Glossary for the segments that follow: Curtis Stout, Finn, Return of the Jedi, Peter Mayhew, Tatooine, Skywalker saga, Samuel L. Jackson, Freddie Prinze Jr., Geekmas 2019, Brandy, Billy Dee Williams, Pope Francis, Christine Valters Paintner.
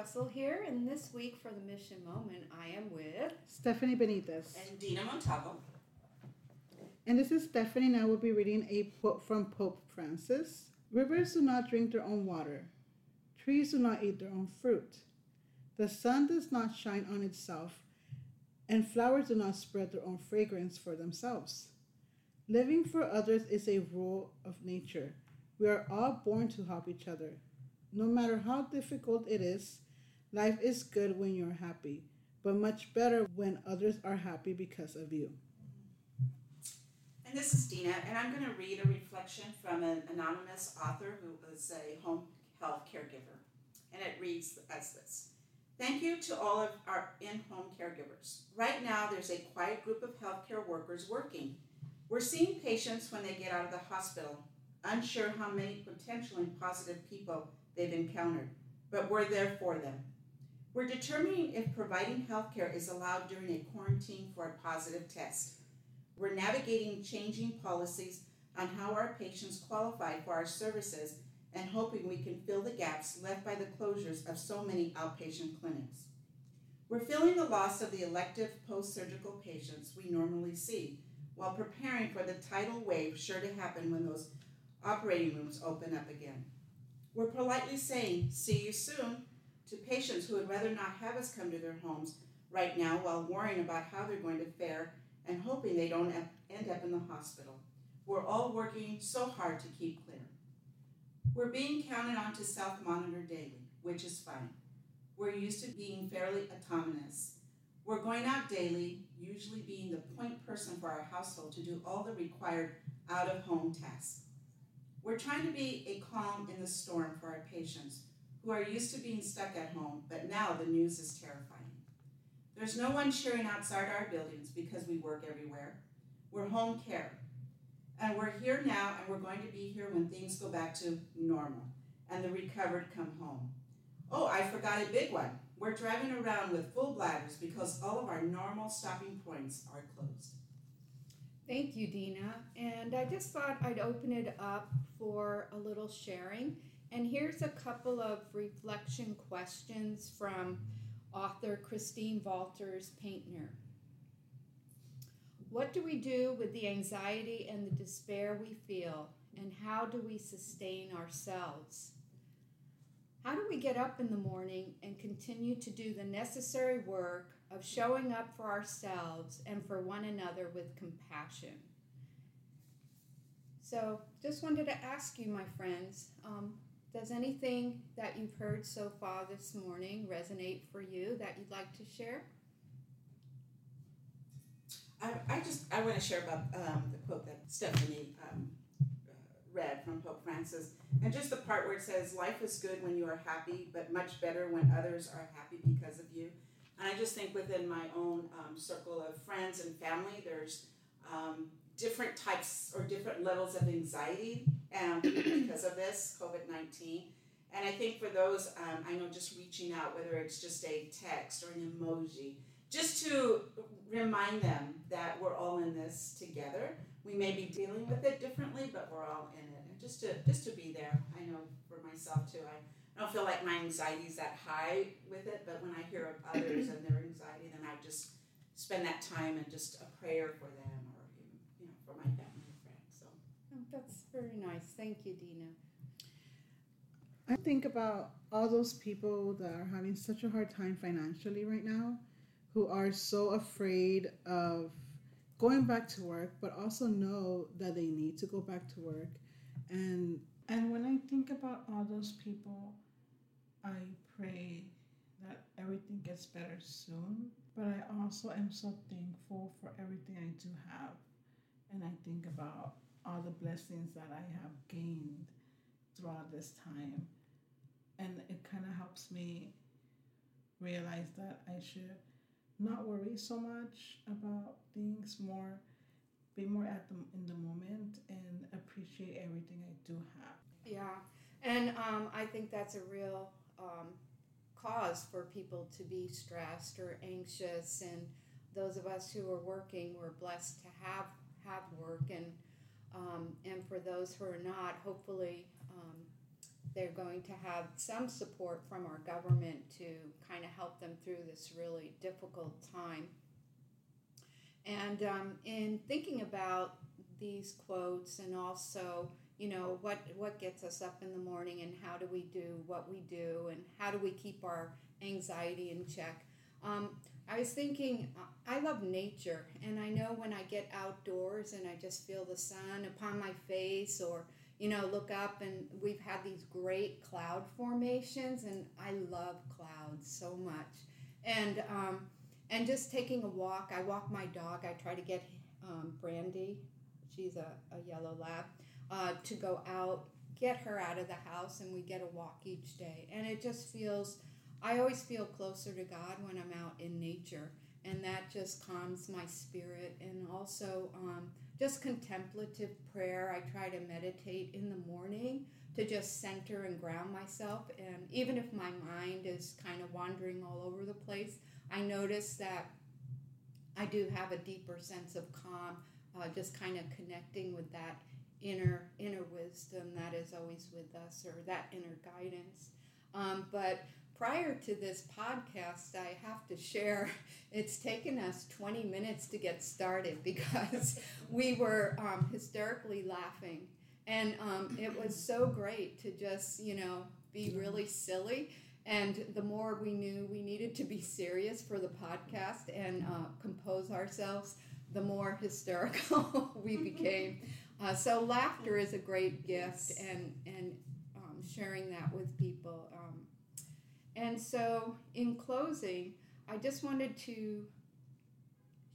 Wessel here, and this week for the Mission Moment, I am with Stephanie Benitez and Dina Montalvo. And this is Stephanie, and I will be reading a quote from Pope Francis. Rivers do not drink their own water. Trees do not eat their own fruit. The sun does not shine on itself, and flowers do not spread their own fragrance for themselves. Living for others is a rule of nature. We are all born to help each other. No matter how difficult it is, life is good when you're happy, but much better when others are happy because of you. And this is Dina, and I'm going to read a reflection from an anonymous author who is a home health caregiver. And it reads as this. Thank you to all of our in-home caregivers. Right now, there's a quiet group of healthcare workers working. We're seeing patients when they get out of the hospital, unsure how many potentially positive people they've encountered, but we're there for them. We're determining if providing healthcare is allowed during a quarantine for a positive test. We're navigating changing policies on how our patients qualify for our services and hoping we can fill the gaps left by the closures of so many outpatient clinics. We're feeling the loss of the elective post-surgical patients we normally see while preparing for the tidal wave sure to happen when those operating rooms open up again. We're politely saying, see you soon, to patients who would rather not have us come to their homes right now while worrying about how they're going to fare and hoping they don't end up in the hospital. We're all working so hard to keep clear. We're being counted on to self-monitor daily, which is fine. We're used to being fairly autonomous. We're going out daily, usually being the point person for our household to do all the required out-of-home tasks. We're trying to be a calm in the storm for our patients who are used to being stuck at home, but now the news is terrifying. There's no one cheering outside our buildings because we work everywhere. We're home care. And we're here now, and we're going to be here when things go back to normal and the recovered come home. Oh, I forgot a big one. We're driving around with full bladders because all of our normal stopping points are closed. Thank you, Dina. And I just thought I'd open it up for a little sharing. And here's a couple of reflection questions from author Christine Valters Paintner. What do we do with the anxiety and the despair we feel, and how do we sustain ourselves? How do we get up in the morning and continue to do the necessary work of showing up for ourselves and for one another with compassion? So just wanted to ask you, my friends, does anything that you've heard so far this morning resonate for you that you'd like to share? I want to share about the quote that Stephanie read from Pope Francis, and just the part where it says, life is good when you are happy, but much better when others are happy because of you. And I just think within my own circle of friends and family, there's different types or different levels of anxiety because of this COVID-19. And I think for those, I know just reaching out, whether it's just a text or an emoji, just to remind them that we're all in this together. We may be dealing with it differently, but we're all in it. And just to be there. I know for myself too, I don't feel like my anxiety is that high with it, but when I hear of others and their anxiety, then I just spend that time and just a prayer for them, or for my family and friends. So that's very nice. Thank you, Dina. I think about all those people that are having such a hard time financially right now, who are so afraid of going back to work, but also know that they need to go back to work. And when I think about all those people, I pray that everything gets better soon, but I also am so thankful for everything I do have. And I think about all the blessings that I have gained throughout this time. And it kind of helps me realize that I should not worry so much about things, be more in the moment, and appreciate everything I do have. Yeah, and I think that's a real cause for people to be stressed or anxious, and those of us who are working, we're blessed to have work, and for those who are not, hopefully they're going to have some support from our government to kind of help them through this really difficult time. And in thinking about these quotes and also, you know, what gets us up in the morning and how do we do what we do and how do we keep our anxiety in check, I was thinking, I love nature, and I know when I get outdoors and I just feel the sun upon my face, or, you know, look up and we've had these great cloud formations, and I love clouds so much. And just taking a walk, I walk my dog. I try to get Brandy, she's a yellow lab, to go out, get her out of the house, and we get a walk each day. And it just feels, I always feel closer to God when I'm out in nature, and that just calms my spirit. And also just contemplative prayer. I try to meditate in the morning to just center and ground myself. And even if my mind is kind of wandering all over the place, I notice that I do have a deeper sense of calm, just kind of connecting with that inner wisdom that is always with us, or that inner guidance. But prior to this podcast, I have to share, it's taken us 20 minutes to get started because we were hysterically laughing. And it was so great to just, you know, be really silly. And the more we knew we needed to be serious for the podcast and compose ourselves, the more hysterical we became. So laughter is a great gift, and sharing that with people. And so in closing, I just wanted to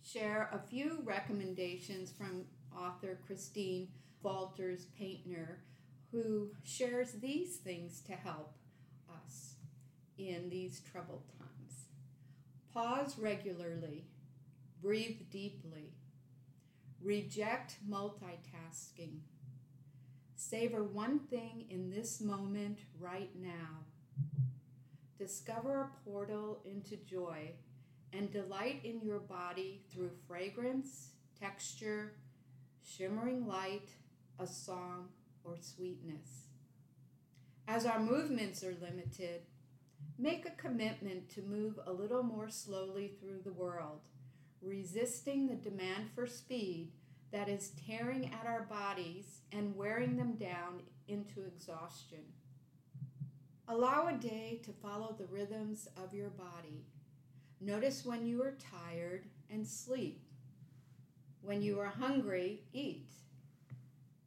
share a few recommendations from author Christine Valters Paintner, who shares these things to help us in these troubled times. Pause regularly. Breathe deeply. Reject multitasking. Savor one thing in this moment right now. Discover a portal into joy and delight in your body through fragrance, texture, shimmering light, a song, or sweetness. As our movements are limited, make a commitment to move a little more slowly through the world, resisting the demand for speed that is tearing at our bodies and wearing them down into exhaustion. Allow a day to follow the rhythms of your body. Notice when you are tired and sleep. When you are hungry, eat.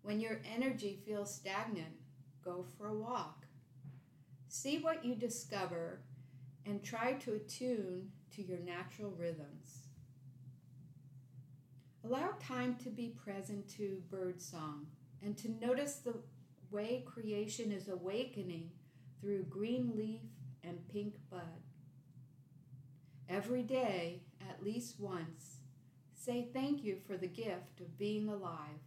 When your energy feels stagnant, go for a walk. See what you discover and try to attune to your natural rhythms. Allow time to be present to birdsong and to notice the way creation is awakening through green leaf and pink bud. Every day, at least once, say thank you for the gift of being alive.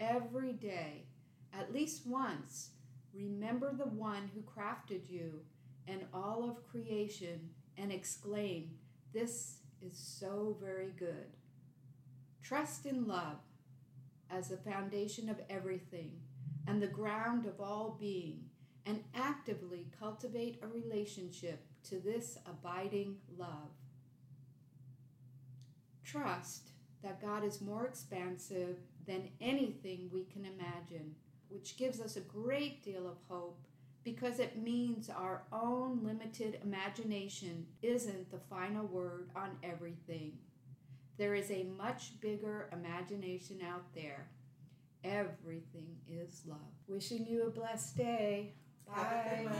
Every day, at least once, remember the one who crafted you and all of creation and exclaim, "This is so very good." Trust in love as the foundation of everything and the ground of all being, and actively cultivate a relationship to this abiding love. Trust that God is more expansive than anything we can imagine, which gives us a great deal of hope because it means our own limited imagination isn't the final word on everything. There is a much bigger imagination out there. Everything is love. Wishing you a blessed day. Bye.